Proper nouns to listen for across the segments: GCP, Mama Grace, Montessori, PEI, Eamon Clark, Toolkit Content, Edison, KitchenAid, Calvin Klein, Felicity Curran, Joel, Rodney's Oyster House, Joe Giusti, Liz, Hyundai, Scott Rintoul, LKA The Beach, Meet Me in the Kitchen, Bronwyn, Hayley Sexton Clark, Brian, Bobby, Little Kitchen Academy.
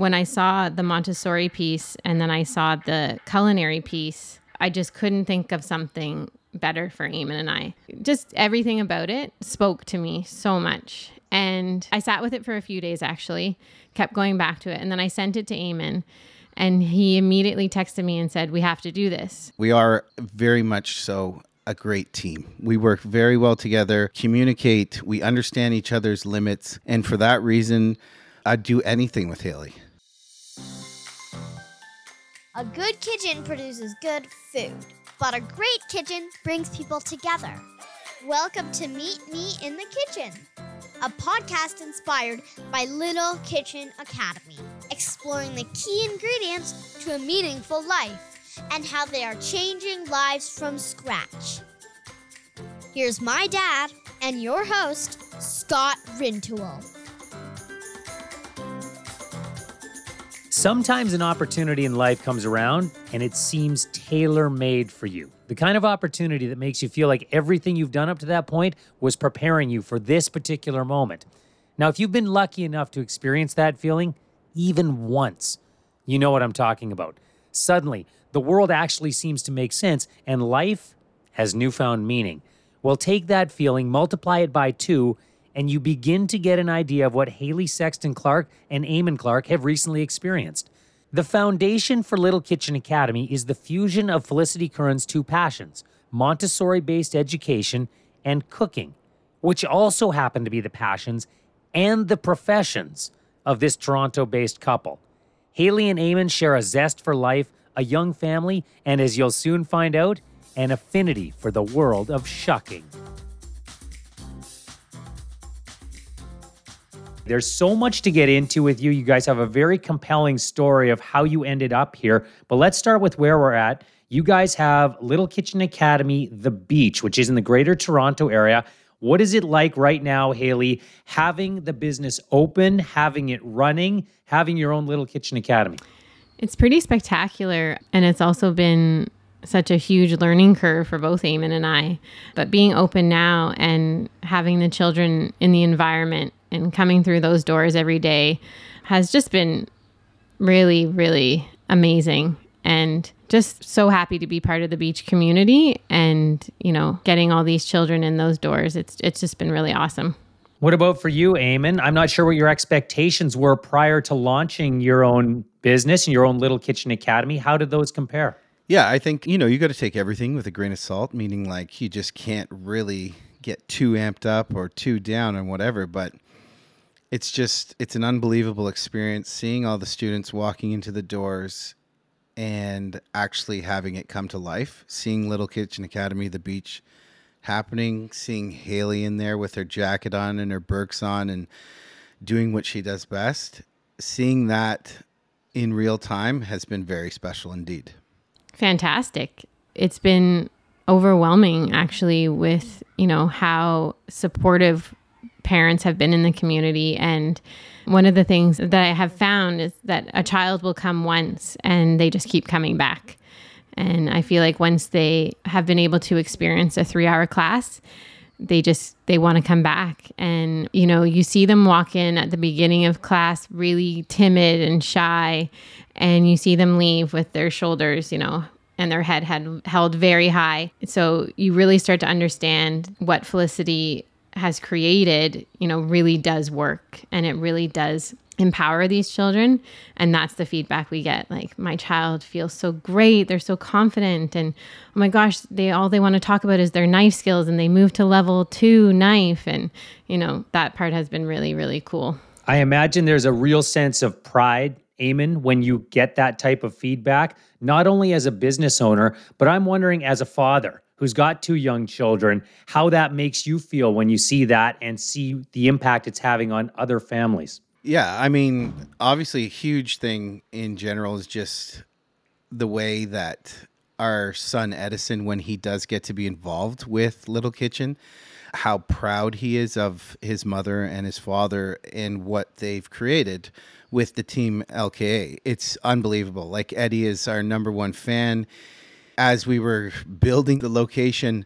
when I saw the Montessori piece and then I saw the culinary piece, I just couldn't think of something better for Eamon and I. Just everything about it spoke to me so much. And I sat with it for a few days, actually, kept going back to it. And then I sent it to Eamon and he immediately texted me and said, we have to do this. We are very much so a great team. We work very well together, communicate, we understand each other's limits. And for that reason, I'd do anything with Hayley. A good kitchen produces good food, but a great kitchen brings people together. Welcome to Meet Me in the Kitchen, a podcast inspired by Little Kitchen Academy, exploring the key ingredients to a meaningful life and how they are changing lives from scratch. Here's my dad and your host, Scott Rintoul. Sometimes an opportunity in life comes around and it seems tailor-made for you. The kind of opportunity that makes you feel like everything you've done up to that point was preparing you for this particular moment. Now, if you've been lucky enough to experience that feeling even once, you know what I'm talking about. Suddenly, the world actually seems to make sense and life has newfound meaning. Well, take that feeling, multiply it by 2, and you begin to get an idea of what Hayley Sexton Clark and Eamon Clark have recently experienced. The foundation for Little Kitchen Academy is the fusion of Felicity Curran's 2 passions, Montessori-based education and cooking, which also happen to be the passions and the professions of this Toronto-based couple. Hayley and Eamon share a zest for life, a young family, and as you'll soon find out, an affinity for the world of shucking. There's so much to get into with you. You guys have a very compelling story of how you ended up here. But let's start with where we're at. You guys have Little Kitchen Academy, The Beach, which is in the greater Toronto area. What is it like right now, Hayley, having the business open, having it running, having your own Little Kitchen Academy? It's pretty spectacular. And it's also been such a huge learning curve for both Eamon and I. But being open now and having the children in the environment and coming through those doors every day has just been really, really amazing. And just so happy to be part of the beach community and, you know, getting all these children in those doors. It's just been really awesome. What about for you, Eamon? I'm not sure what your expectations were prior to launching your own business and your own Little Kitchen Academy. How did those compare? Yeah, I think, you know, you got to take everything with a grain of salt, meaning like you just can't really get too amped up or too down and whatever, but it's an unbelievable experience seeing all the students walking into the doors and actually having it come to life, seeing Little Kitchen Academy, The Beach happening, seeing Hayley in there with her jacket on and her Birks on and doing what she does best. Seeing that in real time has been very special indeed. Fantastic. It's been overwhelming, actually, with, you know, how supportive parents have been in the community. And one of the things that I have found is that a child will come once and they just keep coming back. And I feel like once they have been able to experience a 3-hour class, they want to come back. And, you know, you see them walk in at the beginning of class, really timid and shy, and you see them leave with their shoulders, you know, and their head held very high. So you really start to understand what Felicity has created, you know, really does work and it really does empower these children. And that's the feedback we get. Like, my child feels so great. They're so confident. And oh my gosh, they want to talk about is their knife skills and they move to level 2 knife. And, you know, that part has been really, really cool. I imagine there's a real sense of pride, Eamon, when you get that type of feedback, not only as a business owner, but I'm wondering as a father who's got 2 young children, how that makes you feel when you see that and see the impact it's having on other families. Yeah, I mean, obviously a huge thing in general is just the way that our son Edison, when he does get to be involved with Little Kitchen, how proud he is of his mother and his father and what they've created with the team LKA. It's unbelievable. Like, Eddie is our number 1 fan. As we were building the location,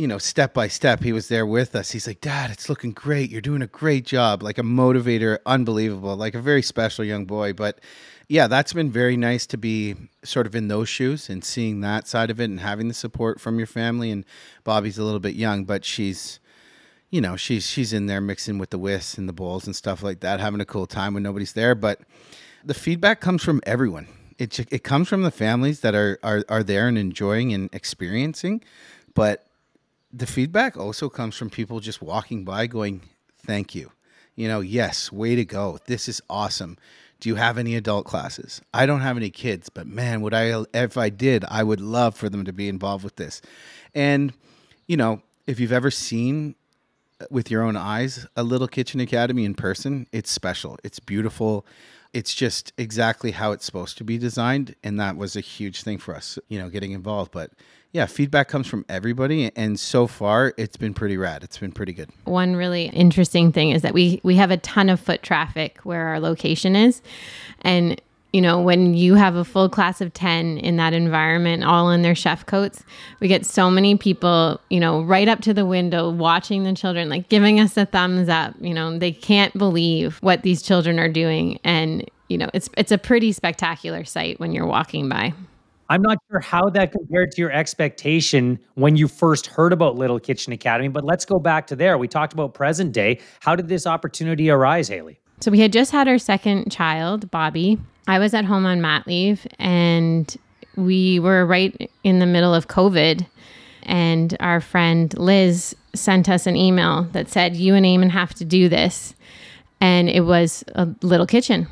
you know, step by step, he was there with us. He's like, Dad, it's looking great. You're doing a great job. Like a motivator, unbelievable, like a very special young boy. But yeah, that's been very nice to be sort of in those shoes and seeing that side of it and having the support from your family. And Bobby's a little bit young, but she's, you know, she's in there mixing with the whisks and the bowls and stuff like that, having a cool time when nobody's there. But the feedback comes from everyone. It comes from the families that are there and enjoying and experiencing. But the feedback also comes from people just walking by going, thank you. You know, yes, way to go. This is awesome. Do you have any adult classes? I don't have any kids, but man, if I did, I would love for them to be involved with this. And, you know, if you've ever seen with your own eyes a Little Kitchen Academy in person, it's special. It's beautiful. It's just exactly how it's supposed to be designed. And that was a huge thing for us, you know, getting involved. But yeah, feedback comes from everybody. And so far, it's been pretty rad. It's been pretty good. One really interesting thing is that we have a ton of foot traffic where our location is. And, you know, when you have a full class of 10 in that environment, all in their chef coats, we get so many people, you know, right up to the window watching the children, like giving us a thumbs up. You know, they can't believe what these children are doing. And, you know, it's a pretty spectacular sight when you're walking by. I'm not sure how that compared to your expectation when you first heard about Little Kitchen Academy, but let's go back to there. We talked about present day. How did this opportunity arise, Hayley? So we had just had our second child, Bobby. I was at home on mat leave, and we were right in the middle of COVID, and our friend Liz sent us an email that said, you and Eamon have to do this, and it was a Little Kitchen.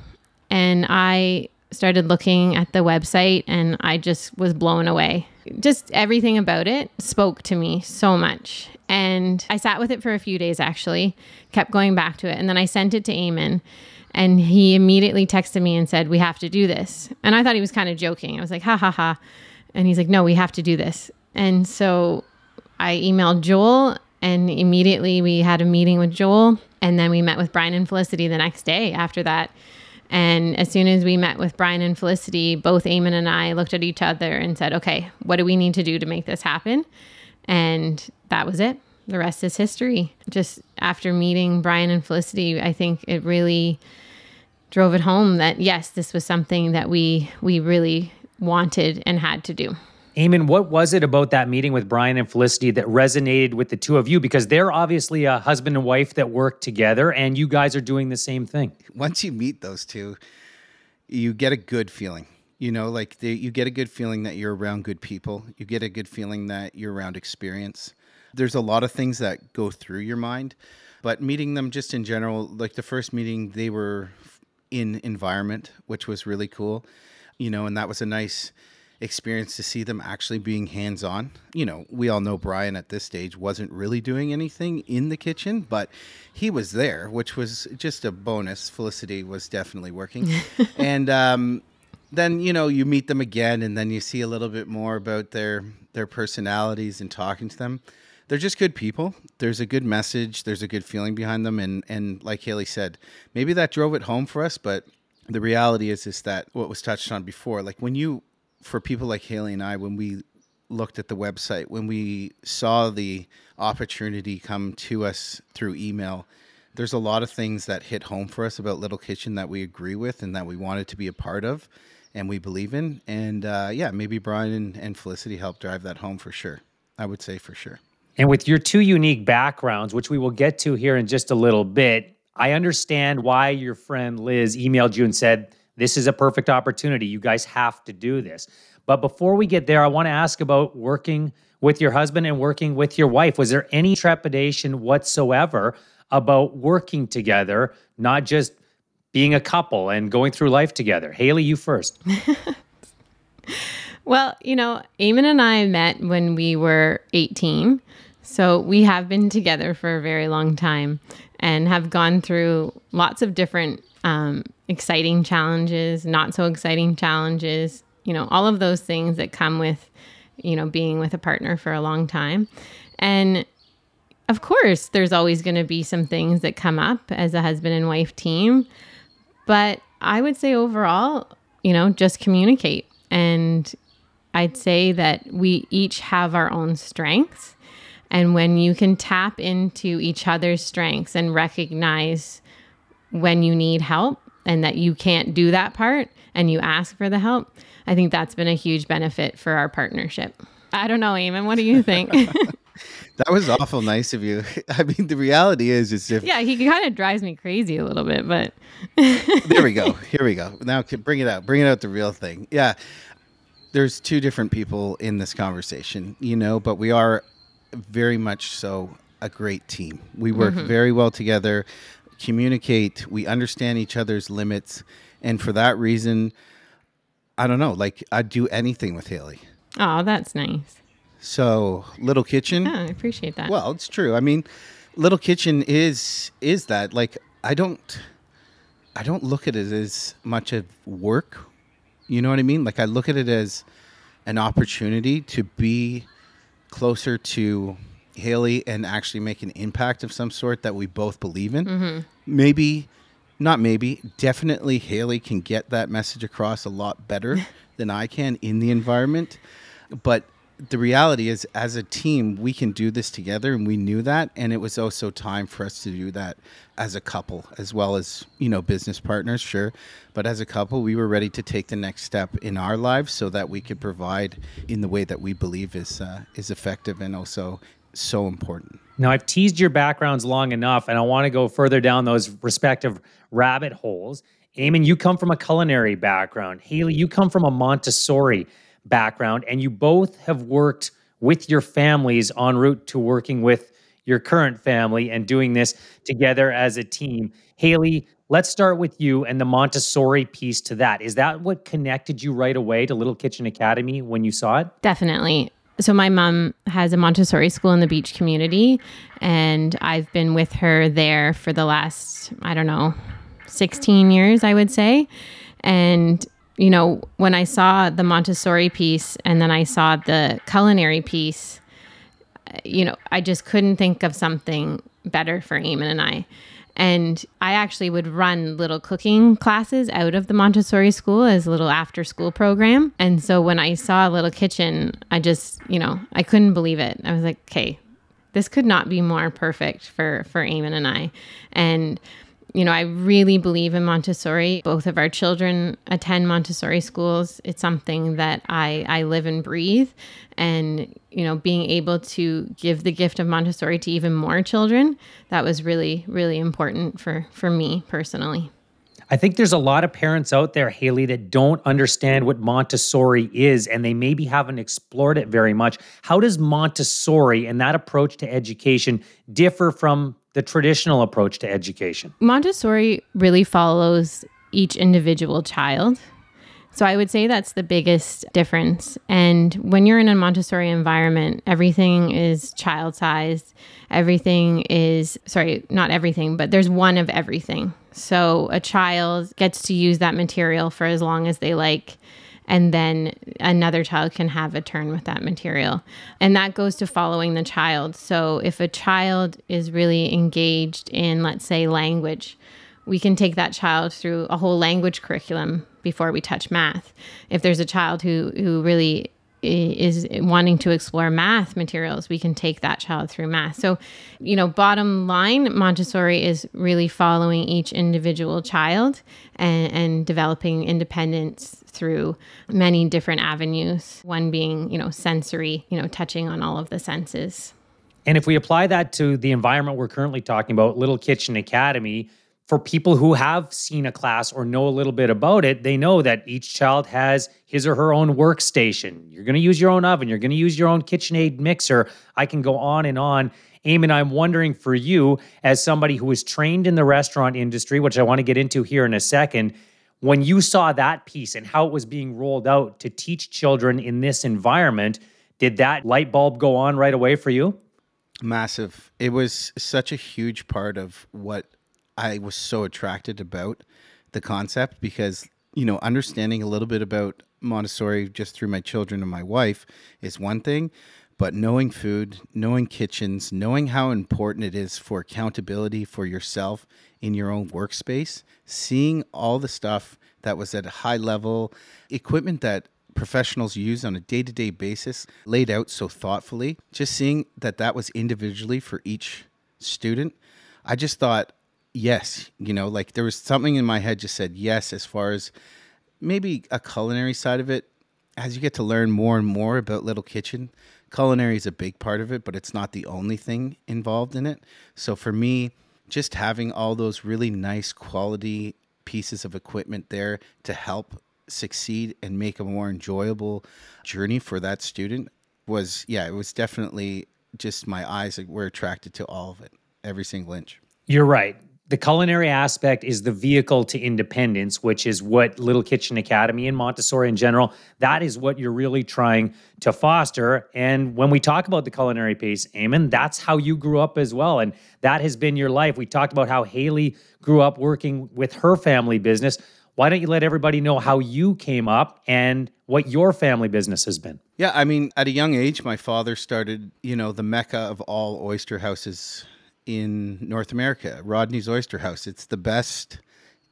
And I started looking at the website, and I just was blown away. Just everything about it spoke to me so much, and I sat with it for a few days, actually, kept going back to it, and then I sent it to Eamon. And he immediately texted me and said, we have to do this. And I thought he was kind of joking. I was like, ha, ha, ha. And he's like, no, we have to do this. And so I emailed Joel, and immediately we had a meeting with Joel. And then we met with Brian and Felicity the next day after that. And as soon as we met with Brian and Felicity, both Eamon and I looked at each other and said, okay, what do we need to do to make this happen? And that was it. The rest is history. Just after meeting Brian and Felicity, I think it really drove it home that, yes, this was something that we really wanted and had to do. Eamon, what was it about that meeting with Brian and Felicity that resonated with the two of you? Because they're obviously a husband and wife that work together, and you guys are doing the same thing. Once you meet those two, you get a good feeling. You know, like you get a good feeling that you're around good people. You get a good feeling that you're around experience. There's a lot of things that go through your mind, but meeting them just in general, like the first meeting, they were in environment, which was really cool, you know, and that was a nice experience to see them actually being hands-on. You know, we all know Brian at this stage wasn't really doing anything in the kitchen, but he was there, which was just a bonus. Felicity was definitely working. And, then, you know, you meet them again, and then you see a little bit more about their personalities and talking to them. They're just good people. There's a good message. There's a good feeling behind them. And like Hayley said, maybe that drove it home for us. But the reality is that what was touched on before, like for people like Hayley and I, when we looked at the website, when we saw the opportunity come to us through email, there's a lot of things that hit home for us about Little Kitchen that we agree with and that we wanted to be a part of and we believe in. And yeah, maybe Brian and Felicity helped drive that home for sure. I would say for sure. And with your two unique backgrounds, which we will get to here in just a little bit, I understand why your friend Liz emailed you and said, this is a perfect opportunity. You guys have to do this. But before we get there, I want to ask about working with your husband and working with your wife. Was there any trepidation whatsoever about working together, not just being a couple and going through life together? Hayley, you first. Well, you know, Eamon and I met when we were 18. So we have been together for a very long time and have gone through lots of different exciting challenges, not so exciting challenges, you know, all of those things that come with, you know, being with a partner for a long time. And of course, there's always going to be some things that come up as a husband and wife team. But I would say overall, you know, just communicate. And I'd say that we each have our own strengths. And when you can tap into each other's strengths and recognize when you need help and that you can't do that part and you ask for the help, I think that's been a huge benefit for our partnership. I don't know, Eamon, what do you think? That was awful nice of you. I mean, the reality is if... Yeah, he kind of drives me crazy a little bit, but... There we go. Here we go. Now bring it out. Bring it out, the real thing. Yeah. There's two different people in this conversation, you know, but we are very much so a great team. We work very well together, communicate, we understand each other's limits. And for that reason, I don't know, like I'd do anything with Hayley. Oh, that's nice. So Little Kitchen. Oh, I appreciate that. Well, it's true. I mean, Little Kitchen is that, like, I don't look at it as much of work. You know what I mean? Like I look at it as an opportunity to be closer to Hayley and actually make an impact of some sort that we both believe in. Mm-hmm. Definitely Hayley can get that message across a lot better than I can in the environment. But the reality is, as a team, we can do this together, and we knew that. And it was also time for us to do that as a couple, as well as, you know, business partners, sure. But as a couple, we were ready to take the next step in our lives so that we could provide in the way that we believe is effective and also so important. Now, I've teased your backgrounds long enough, and I want to go further down those respective rabbit holes. Eamon, you come from a culinary background. Hayley, you come from a Montessori background, and you both have worked with your families en route to working with your current family and doing this together as a team. Hayley, let's start with you and the Montessori piece to that. Is that what connected you right away to Little Kitchen Academy when you saw it? Definitely. So my mom has a Montessori school in the Beach community, and I've been with her there for the last, 16 years, I would say. And you know, when I saw the Montessori piece and then I saw the culinary piece, you know, I just couldn't think of something better for Eamon and I. And I actually would run little cooking classes out of the Montessori school as a little after school program. And so when I saw Little Kitchen, I just, you know, I couldn't believe it. I was like, okay, this could not be more perfect for Eamon and I. And you know, I really believe in Montessori. Both of our children attend Montessori schools. It's something that I live and breathe. And, you know, being able to give the gift of Montessori to even more children, that was really, really important for me personally. I think there's a lot of parents out there, Hayley, that don't understand what Montessori is, and they maybe haven't explored it very much. How does Montessori and that approach to education differ from the traditional approach to education? Montessori really follows each individual child. So I would say that's the biggest difference. And when you're in a Montessori environment, everything is child-sized. There's one of everything. So a child gets to use that material for as long as they like, and then another child can have a turn with that material. And that goes to following the child. So if a child is really engaged in, let's say, language, we can take that child through a whole language curriculum before we touch math. If there's a child who really is wanting to explore math materials, we can take that child through math. So, you know, bottom line, Montessori is really following each individual child and developing independence through many different avenues, one being, you know, sensory, you know, touching on all of the senses. And if we apply that to the environment we're currently talking about, Little Kitchen Academy, for people who have seen a class or know a little bit about it, they know that each child has his or her own workstation. You're going to use your own oven. You're going to use your own KitchenAid mixer. I can go on and on. Eamon, I'm wondering for you, as somebody who is trained in the restaurant industry, which I want to get into here in a second, when you saw that piece and how it was being rolled out to teach children in this environment, did that light bulb go on right away for you? Massive. It was such a huge part of what I was so attracted about the concept because, you know, understanding a little bit about Montessori just through my children and my wife is one thing, but knowing food, knowing kitchens, knowing how important it is for accountability for yourself in your own workspace, seeing all the stuff that was at a high level, equipment that professionals use on a day-to-day basis laid out so thoughtfully, just seeing that was individually for each student, I just thought, yes, you know, like there was something in my head just said yes, as far as maybe a culinary side of it. As you get to learn more and more about Little Kitchen, culinary is a big part of it, but it's not the only thing involved in it. So for me, just having all those really nice quality pieces of equipment there to help succeed and make a more enjoyable journey for that student was, yeah, it was definitely just my eyes were attracted to all of it, every single inch. You're right. The culinary aspect is the vehicle to independence, which is what Little Kitchen Academy and Montessori in general, that is what you're really trying to foster. And when we talk about the culinary piece, Eamon, that's how you grew up as well. And that has been your life. We talked about how Hayley grew up working with her family business. Why don't you let everybody know how you came up and what your family business has been? Yeah, I mean, at a young age, my father started, you know, the mecca of all oyster houses in North America, Rodney's Oyster House. It's the best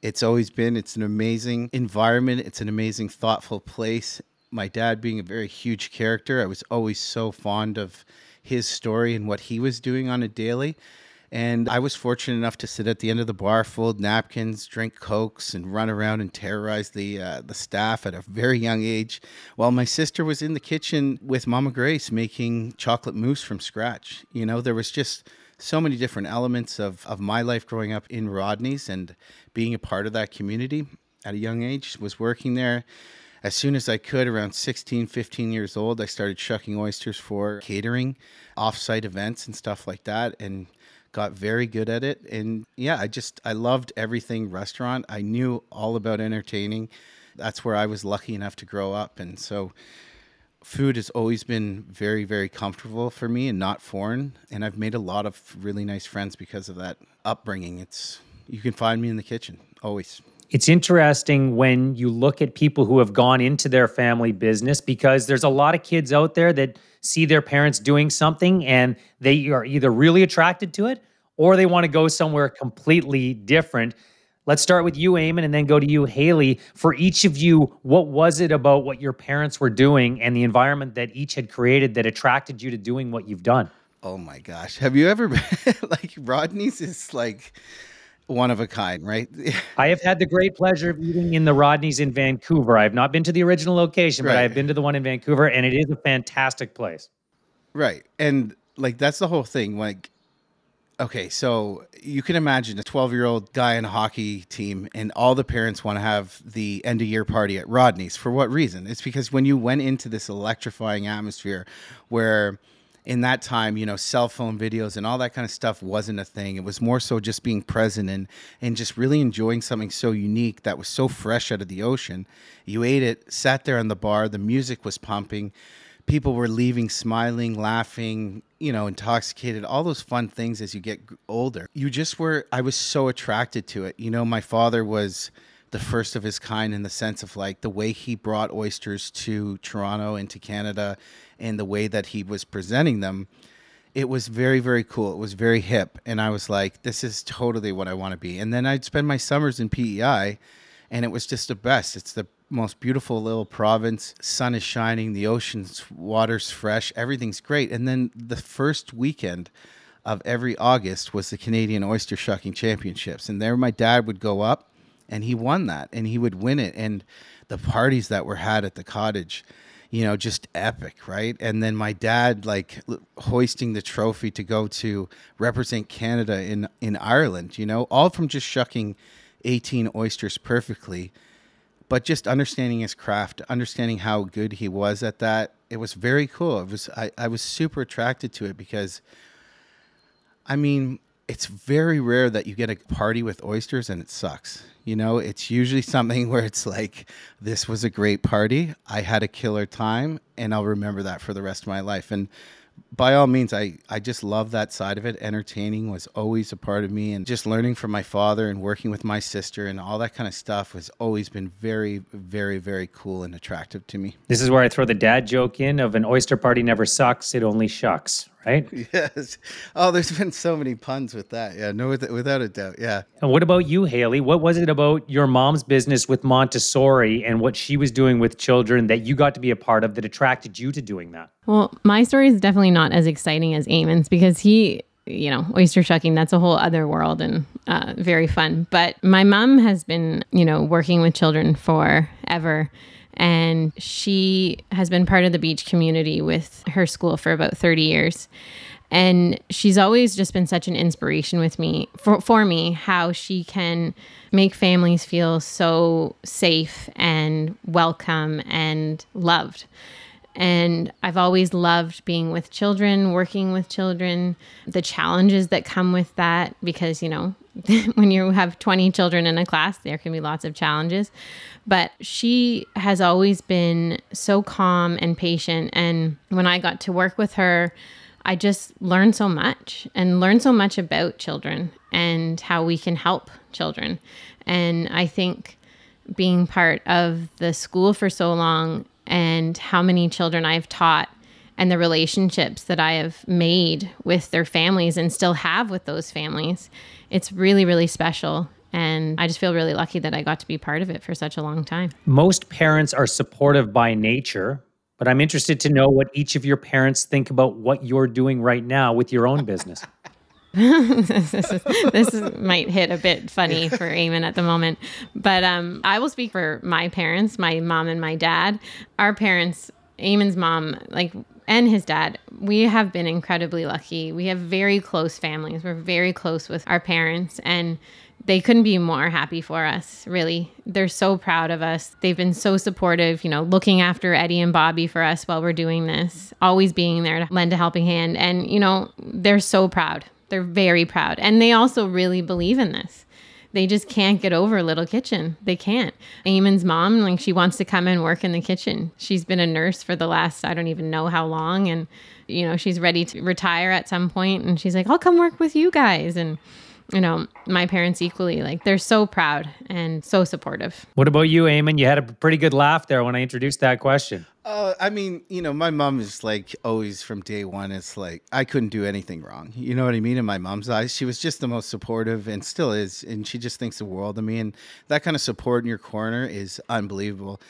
it's always been. It's an amazing environment. It's an amazing, thoughtful place. My dad being a very huge character, I was always so fond of his story and what he was doing on a daily. And I was fortunate enough to sit at the end of the bar, fold napkins, drink Cokes, and run around and terrorize the staff at a very young age, while my sister was in the kitchen with Mama Grace making chocolate mousse from scratch. You know, there was just so many different elements of my life growing up in Rodney's and being a part of that community at a young age. Was working there as soon as I could. Around 16, 15 years old, I started shucking oysters for catering, off-site events and stuff like that, and got very good at it. And yeah, I loved everything restaurant. I knew all about entertaining. That's where I was lucky enough to grow up. And so food has always been very, very comfortable for me and not foreign. And I've made a lot of really nice friends because of that upbringing. You can find me in the kitchen, always. It's interesting when you look at people who have gone into their family business, because there's a lot of kids out there that see their parents doing something and they are either really attracted to it or they want to go somewhere completely different. Let's start with you, Eamon, and then go to you, Hayley. For each of you, what was it about what your parents were doing and the environment that each had created that attracted you to doing what you've done? Oh my gosh. Have you ever like, Rodney's is like one of a kind, right? I have had the great pleasure of eating in the Rodney's in Vancouver. I have not been to the original location, but right, I have been to the one in Vancouver, and it is a fantastic place. Right. And like, that's the whole thing. Like, okay, so you can imagine a 12-year-old guy in a hockey team, and all the parents want to have the end-of-year party at Rodney's. For what reason? It's because when you went into this electrifying atmosphere where, in that time, you know, cell phone videos and all that kind of stuff wasn't a thing. It was more so just being present and just really enjoying something so unique that was so fresh out of the ocean. You ate it, sat there on the bar, the music was pumping, people were leaving, smiling, laughing, you know, intoxicated, all those fun things as you get older. I was so attracted to it. You know, my father was the first of his kind in the sense of like the way he brought oysters to Toronto and to Canada and the way that he was presenting them. It was very, very cool. It was very hip. And I was like, this is totally what I want to be. And then I'd spend my summers in PEI, and it was just the best. It's the most beautiful little province. Sun is shining. The ocean's water's fresh. Everything's great. And then the first weekend of every August was the Canadian Oyster Shucking Championships. And there my dad would go up, and he won that, and he would win it. And the parties that were had at the cottage, you know, just epic, right? And then my dad, like, hoisting the trophy to go to represent Canada in Ireland, you know, all from just shucking 18 oysters perfectly, but just understanding his craft, understanding how good he was at that. It was very cool. I was super attracted to it because, I mean, it's very rare that you get a party with oysters and it sucks. You know, it's usually something where it's like, this was a great party. I had a killer time, and I'll remember that for the rest of my life. And by all means, I just love that side of it. Entertaining was always a part of me, and just learning from my father and working with my sister and all that kind of stuff has always been very, very, very cool and attractive to me. This is where I throw the dad joke in of an oyster party never sucks. It only shucks. right? Yes. Oh, there's been so many puns with that. Yeah, no, without a doubt. Yeah. And what about you, Hayley? What was it about your mom's business with Montessori and what she was doing with children that you got to be a part of that attracted you to doing that? Well, my story is definitely not as exciting as Eamon's because he... you know, oyster shucking, that's a whole other world and very fun. But my mom has been, you know, working with children forever. And she has been part of the beach community with her school for about 30 years. And she's always just been such an inspiration with me for me, how she can make families feel so safe and welcome and loved. And I've always loved being with children, working with children, the challenges that come with that, because, you know, when you have 20 children in a class, there can be lots of challenges. But she has always been so calm and patient. And when I got to work with her, I just learned so much and learned so much about children and how we can help children. And I think being part of the school for so long and how many children I've taught and the relationships that I have made with their families and still have with those families, it's really, really special. And I just feel really lucky that I got to be part of it for such a long time. Most parents are supportive by nature, but I'm interested to know what each of your parents think about what you're doing right now with your own business. This might hit a bit funny for Eamon at the moment, but I will speak for my parents, my mom and my dad. Our parents, Eamon's mom, and his dad, we have been incredibly lucky. We have very close families. We're very close with our parents, and they couldn't be more happy for us, really. They're so proud of us. They've been so supportive, you know, looking after Eddie and Bobby for us while we're doing this, always being there to lend a helping hand. And, you know, they're so proud. They're very proud. And they also really believe in this. They just can't get over Little Kitchen. They can't. Eamon's mom, she wants to come and work in the kitchen. She's been a nurse for the last, I don't even know how long. And, you know, she's ready to retire at some point. And she's like, I'll come work with you guys. And, you know, my parents equally, they're so proud and so supportive. What about you, Eamon? You had a pretty good laugh there when I introduced that question. I mean, you know, my mom is always from day one. It's I couldn't do anything wrong. You know what I mean? In my mom's eyes, she was just the most supportive and still is. And she just thinks the world of me. And that kind of support in your corner is unbelievable.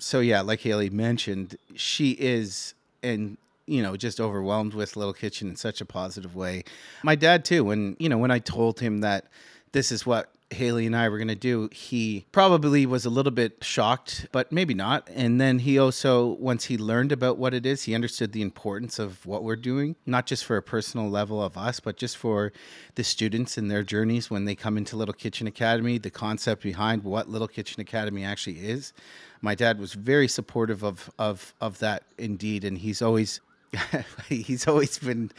So, yeah, like Hayley mentioned, she is and, you know, just overwhelmed with Little Kitchen in such a positive way. My dad, too, when I told him that this is what Hayley and I were going to do, he probably was a little bit shocked, but maybe not. And then he also, once he learned about what it is, he understood the importance of what we're doing, not just for a personal level of us, but just for the students and their journeys when they come into Little Kitchen Academy, the concept behind what Little Kitchen Academy actually is. My dad was very supportive of that indeed. And he's always been...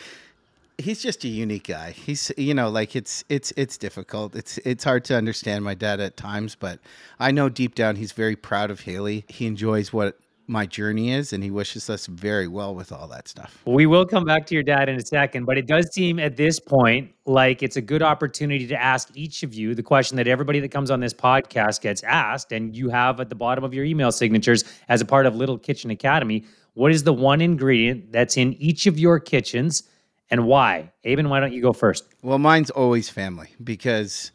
He's just a unique guy. He's, you know, it's difficult. It's hard to understand my dad at times, but I know deep down he's very proud of Hayley. He enjoys what my journey is, and he wishes us very well with all that stuff. We will come back to your dad in a second, but it does seem at this point like it's a good opportunity to ask each of you the question that everybody that comes on this podcast gets asked, and you have at the bottom of your email signatures as a part of Little Kitchen Academy. What is the one ingredient that's in each of your kitchens? And why? Eamon, why don't you go first? Well, mine's always family, because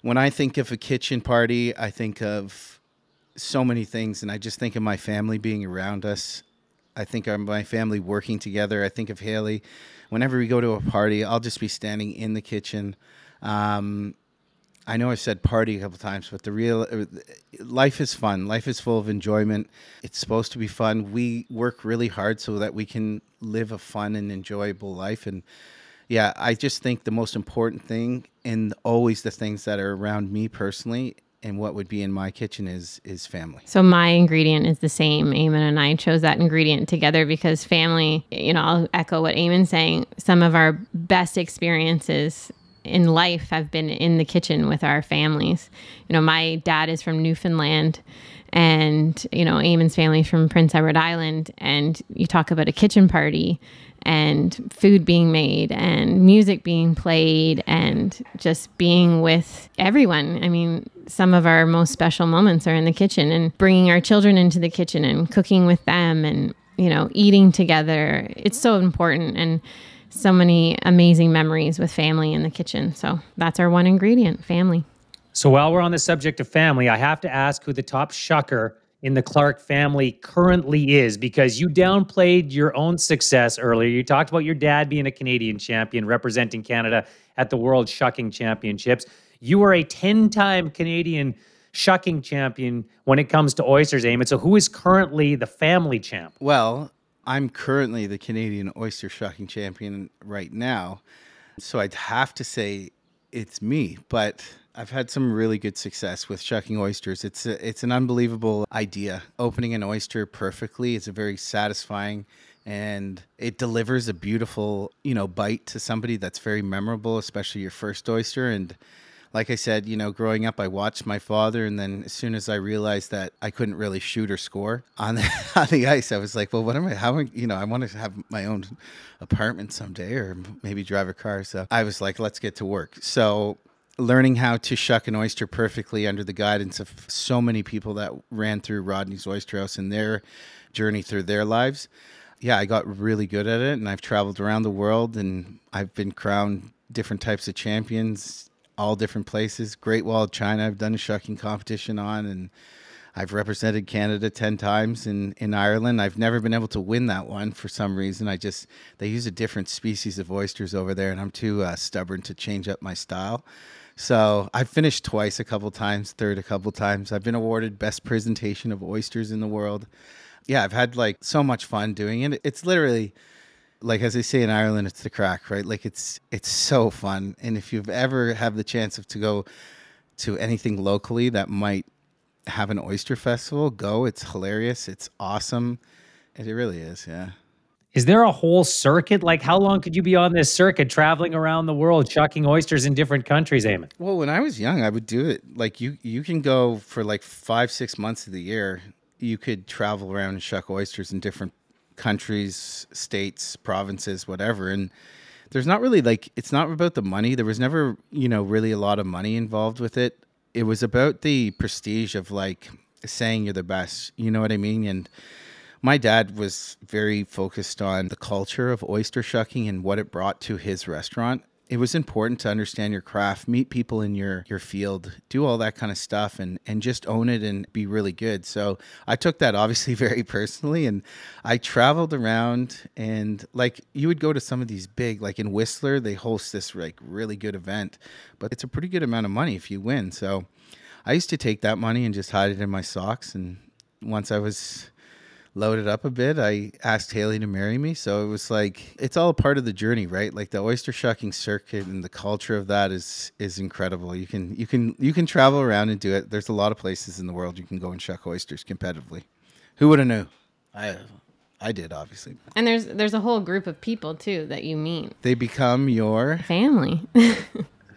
when I think of a kitchen party, I think of so many things, and I just think of my family being around us. I think of my family working together. I think of Hayley. Whenever we go to a party, I'll just be standing in the kitchen. I know I've said party a couple times, but the real life is fun. Life is full of enjoyment. It's supposed to be fun. We work really hard so that we can live a fun and enjoyable life. And yeah, I just think the most important thing, and always the things that are around me personally and what would be in my kitchen, is family. So my ingredient is the same. Eamon and I chose that ingredient together because family, you know, I'll echo what Eamon's saying. Some of our best experiences in life have been in the kitchen with our families. You know, my dad is from Newfoundland, and, you know, Eamon's family's from Prince Edward Island, and you talk about a kitchen party and food being made and music being played and just being with everyone. I mean, some of our most special moments are in the kitchen, and bringing our children into the kitchen and cooking with them and you know, eating together. It's so important, and so many amazing memories with family in the kitchen. So that's our one ingredient, family. So while we're on the subject of family, I have to ask who the top shocker in the Clark family currently is, because you downplayed your own success earlier. You talked about your dad being a Canadian champion, representing Canada at the World Shucking Championships. You were a 10-time Canadian shucking champion when it comes to oysters, Eamon. So who is currently the family champ? Well, I'm currently the Canadian oyster shucking champion right now, so I'd have to say it's me, but I've had some really good success with shucking oysters. It's an unbelievable idea. Opening an oyster perfectly is a very satisfying, and it delivers a beautiful, you know, bite to somebody that's very memorable, especially your first oyster. And like I said, you know, growing up, I watched my father, and then as soon as I realized that I couldn't really shoot or score on the ice, I was like, well, what am I? How am I, you know, I wanted to have my own apartment someday, or maybe drive a car. So I was like, let's get to work. So learning how to shuck an oyster perfectly under the guidance of so many people that ran through Rodney's Oyster House and their journey through their lives. Yeah, I got really good at it, and I've traveled around the world, and I've been crowned different types of champions, all different places. Great Wall of China, I've done a shucking competition on, and I've represented Canada 10 times in Ireland. I've never been able to win that one for some reason. They use a different species of oysters over there, and I'm too stubborn to change up my style. So I've finished twice a couple times, third a couple times. I've been awarded best presentation of oysters in the world. Yeah, I've had like so much fun doing it. It's literally, like as they say in Ireland, it's the crack, right? Like it's so fun. And if you've ever have the chance to go to anything locally that might have an oyster festival, go. It's hilarious. It's awesome. It really is, yeah. Is there a whole circuit? Like, how long could you be on this circuit traveling around the world, shucking oysters in different countries, Eamon? Well, when I was young, I would do it. Like, you can go for like 5-6 months of the year. You could travel around and shuck oysters in different countries, states, provinces, whatever. And there's not really like, it's not about the money. There was never, you know, really a lot of money involved with it. It was about the prestige of like saying you're the best. You know what I mean? And my dad was very focused on the culture of oyster shucking and what it brought to his restaurant. It was important to understand your craft, meet people in your field, do all that kind of stuff, and just own it and be really good. So I took that obviously very personally, and I traveled around, and like you would go to some of these big, like in Whistler, they host this like really good event, but it's a pretty good amount of money if you win. So I used to take that money and just hide it in my socks, and once I was loaded up a bit, I asked Hayley to marry me. So it was like, it's all a part of the journey, right? Like the oyster shucking circuit and the culture of that is incredible. You can travel around and do it. There's a lot of places in the world you can go and shuck oysters competitively. Who would have knew? I did, obviously. And there's a whole group of people too that you meet. They become your family.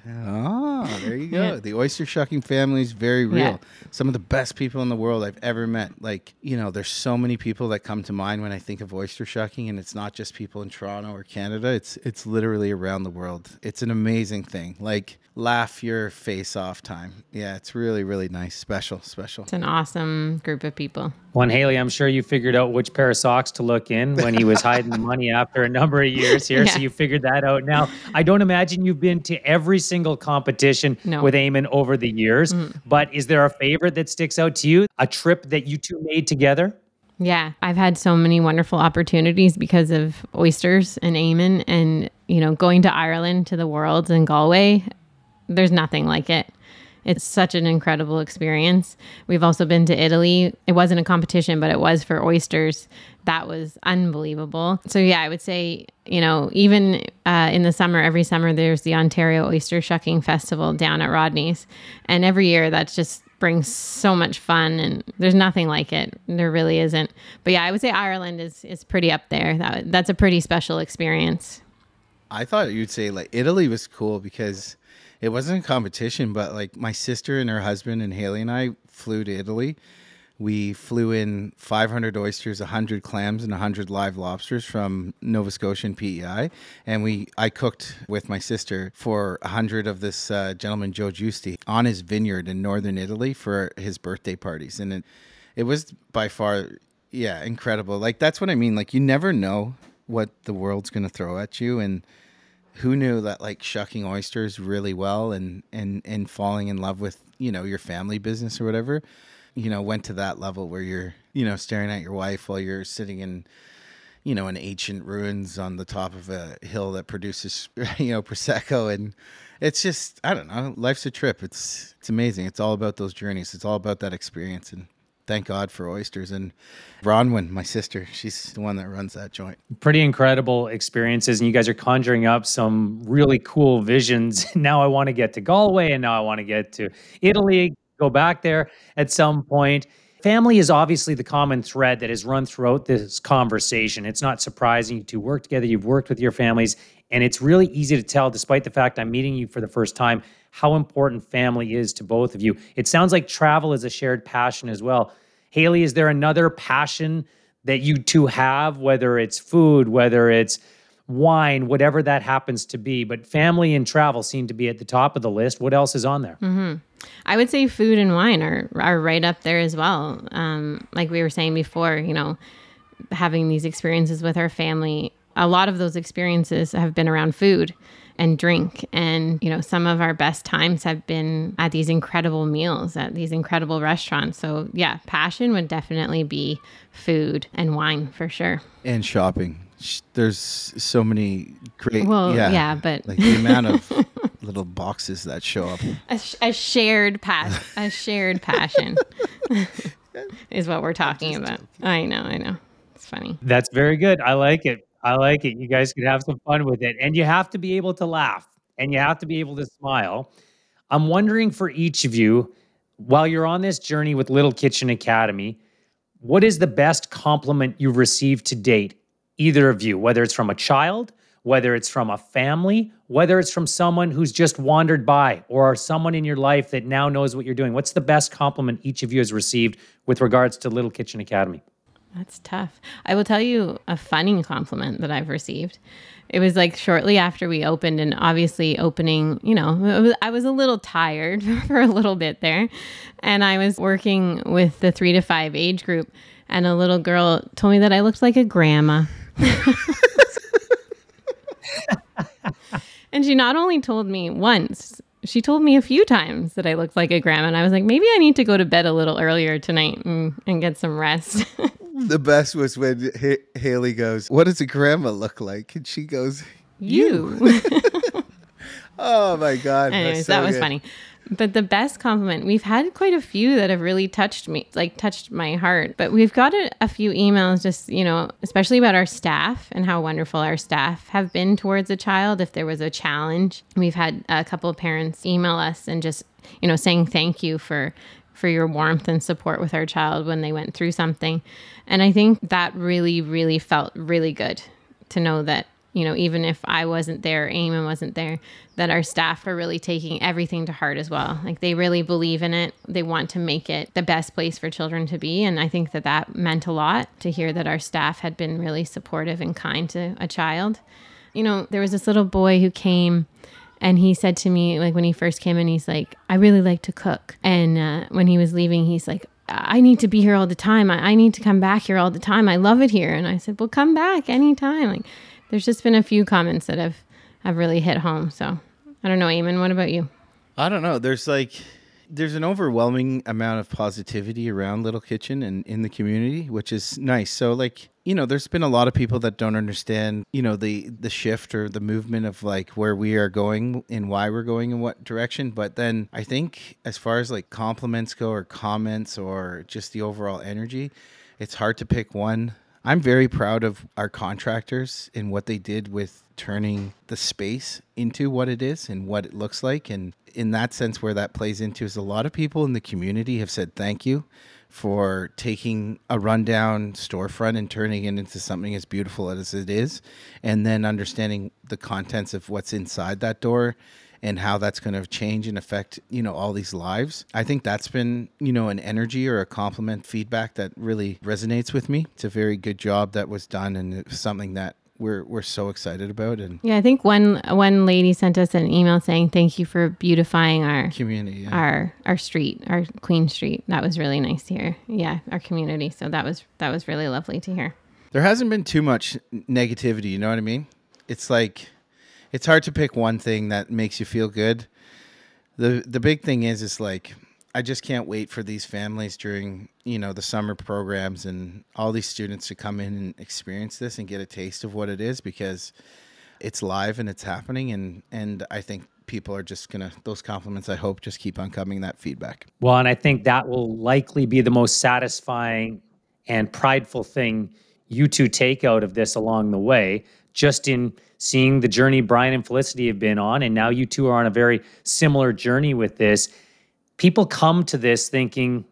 Oh, there you go. Yeah. The oyster shucking family is very real. Yeah. Some of the best people in the world I've ever met. Like, you know, there's so many people that come to mind when I think of oyster shucking, and it's not just people in Toronto or Canada. It's literally around the world. It's an amazing thing. Like, laugh your face off time. Yeah, it's really, really nice. Special. It's an awesome group of people. Well, and Hayley, I'm sure you figured out which pair of socks to look in when he was hiding the money after a number of years here. Yeah. So you figured that out. Now, I don't imagine you've been to every single competition with Eamon over the years, but is there a favorite that sticks out to you? A trip that you two made together? Yeah, I've had so many wonderful opportunities because of oysters and Eamon, and, you know, going to Ireland to the Worlds in Galway. There's nothing like it. It's such an incredible experience. We've also been to Italy. It wasn't a competition, but it was for oysters. That was unbelievable. So yeah, I would say, you know, even in the summer, every summer, there's the Ontario Oyster Shucking Festival down at Rodney's. And every year that just brings so much fun, and there's nothing like it. There really isn't. But yeah, I would say Ireland is pretty up there. That's a pretty special experience. I thought you'd say like Italy was cool because it wasn't a competition, but like my sister and her husband and Haley and I flew to Italy. We flew in 500 oysters, 100 clams, and 100 live lobsters from Nova Scotia and PEI. And I cooked with my sister for 100 of this gentleman, Joe Giusti, on his vineyard in northern Italy for his birthday parties. And it was by far Yeah, incredible. Like, that's what I mean. Like, you never know what the world's going to throw at you. And who knew that, like, shucking oysters really well and falling in love with, you know, your family business or whatever, you know, went to that level where you're, you know, staring at your wife while you're sitting in, you know, an ancient ruins on the top of a hill that produces, you know, Prosecco. And it's just, I don't know, life's a trip. It's amazing. It's all about those journeys. It's all about that experience. And thank God for oysters. And Bronwyn, my sister, she's the one that runs that joint. Pretty incredible experiences. And you guys are conjuring up some really cool visions. Now I want to get to Galway, and now I want to get to Italy, go back there at some point. Family is obviously the common thread that has run throughout this conversation. It's not surprising. You two work together. You've worked with your families. And it's really easy to tell, despite the fact I'm meeting you for the first time, how important family is to both of you. It sounds like travel is a shared passion as well. Hayley, is there another passion that you two have, whether it's food, whether it's wine, whatever that happens to be? But family and travel seem to be at the top of the list. What else is on there? Mm-hmm. I would say food and wine are right up there as well. Like we were saying before, you know, having these experiences with our family, a lot of those experiences have been around food and drink. And, you know, some of our best times have been at these incredible meals, at these incredible restaurants. So yeah, passion would definitely be food and wine for sure. And shopping. There's so many great, but like the amount of little boxes that show up. A shared passion is what we're talking about. I know. It's funny. That's very good. I like it. You guys could have some fun with it. And you have to be able to laugh and you have to be able to smile. I'm wondering for each of you, while you're on this journey with Little Kitchen Academy, what is the best compliment you've received to date? Either of you, whether it's from a child, whether it's from a family, whether it's from someone who's just wandered by or someone in your life that now knows what you're doing. What's the best compliment each of you has received with regards to Little Kitchen Academy? That's tough. I will tell you a funny compliment that I've received. It was like shortly after we opened, and obviously opening, you know, I was a little tired for a little bit there. And I was working with the 3 to 5 age group, and a little girl told me that I looked like a grandma. And she not only told me once, she told me a few times that I looked like a grandma. And I was like, maybe I need to go to bed a little earlier tonight and get some rest. The best was when Hayley goes, "What does a grandma look like?" And she goes, "You." Oh my God. Anyways, that was funny. But the best compliment, we've had quite a few that have really touched me, like touched my heart. But we've got a few emails just, you know, especially about our staff and how wonderful our staff have been towards a child. If there was a challenge, we've had a couple of parents email us and just, you know, saying thank you for your warmth and support with our child when they went through something. And I think that really, really felt really good to know that, you know, even if I wasn't there, Eamon wasn't there, that our staff are really taking everything to heart as well. Like they really believe in it. They want to make it the best place for children to be. And I think that that meant a lot to hear that our staff had been really supportive and kind to a child. You know, there was this little boy who came and he said to me, like when he first came in, he's like, "I really like to cook." And when he was leaving, he's like, "I need to be here all the time. I need to come back here all the time. I love it here." And I said, "Well, come back anytime." Like, there's just been a few comments that have really hit home. So I don't know, Eamon, what about you? I don't know. There's an overwhelming amount of positivity around Little Kitchen and in the community, which is nice. So like, you know, there's been a lot of people that don't understand, you know, the shift or the movement of like where we are going and why we're going in what direction. But then I think as far as like compliments go or comments or just the overall energy, it's hard to pick one. I'm very proud of our contractors and what they did with turning the space into what it is and what it looks like. And in that sense, where that plays into is a lot of people in the community have said thank you for taking a rundown storefront and turning it into something as beautiful as it is, and then understanding the contents of what's inside that door and how that's going to change and affect, you know, all these lives. I think that's been, you know, an energy or a compliment feedback that really resonates with me. It's a very good job that was done, and it was something that we're so excited about. And yeah, I think one lady sent us an email saying, thank you for beautifying our community, yeah. our street, our Queen Street. That was really nice to hear. Yeah. Our community. So that was really lovely to hear. There hasn't been too much negativity. You know what I mean? It's like, it's hard to pick one thing that makes you feel good. The big thing is, it's like, I just can't wait for these families during, you know, the summer programs and all these students to come in and experience this and get a taste of what it is, because it's live and it's happening. And I think people are just going to, those compliments, I hope, just keep on coming, that feedback. Well, and I think that will likely be the most satisfying and prideful thing you two take out of this along the way, just in seeing the journey Brian and Felicity have been on. And now you two are on a very similar journey with this. People come to this thinking,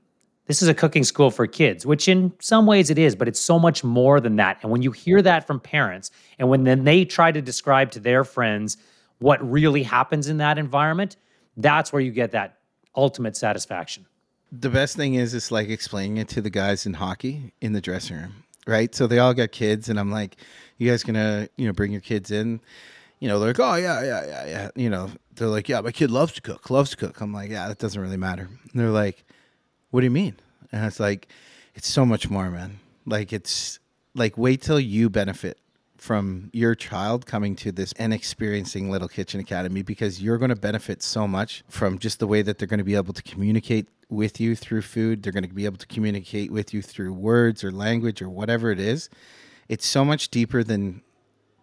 this is a cooking school for kids, which in some ways it is, but it's so much more than that. And when you hear that from parents, and when then they try to describe to their friends what really happens in that environment, that's where you get that ultimate satisfaction. The best thing is, it's like explaining it to the guys in hockey in the dressing room, right? So they all got kids, and I'm like, you guys gonna, you know, bring your kids in? You know, they're like, oh, yeah. You know, they're like, yeah, my kid loves to cook. I'm like, yeah, that doesn't really matter. And they're like, what do you mean? And it's like, it's so much more, man. Like, it's like, wait till you benefit from your child coming to this and experiencing Little Kitchen Academy, because you're going to benefit so much from just the way that they're going to be able to communicate with you through food. They're going to be able to communicate with you through words or language or whatever it is. It's so much deeper than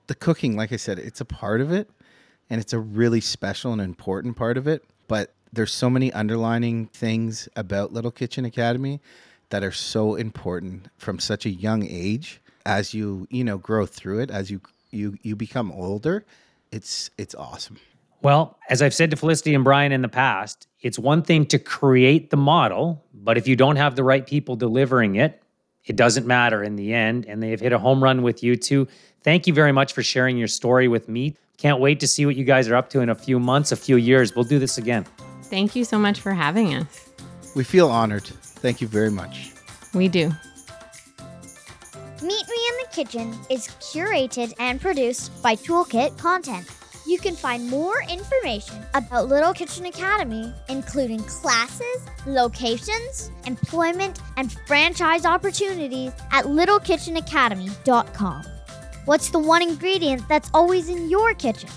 the cooking. Like I said, it's a part of it, and it's a really special and important part of it, but there's so many underlining things about Little Kitchen Academy that are so important from such a young age. As you know, grow through it, as you become older, it's awesome. Well, as I've said to Felicity and Brian in the past, it's one thing to create the model, but if you don't have the right people delivering it, it doesn't matter in the end, and they've hit a home run with you two. Thank you very much for sharing your story with me. Can't wait to see what you guys are up to in a few months, a few years. We'll do this again. Thank you so much for having us. We feel honored. Thank you very much. We do. Meet Me in the Kitchen is curated and produced by Toolkit Content. You can find more information about Little Kitchen Academy, including classes, locations, employment, and franchise opportunities at littlekitchenacademy.com. What's the one ingredient that's always in your kitchen?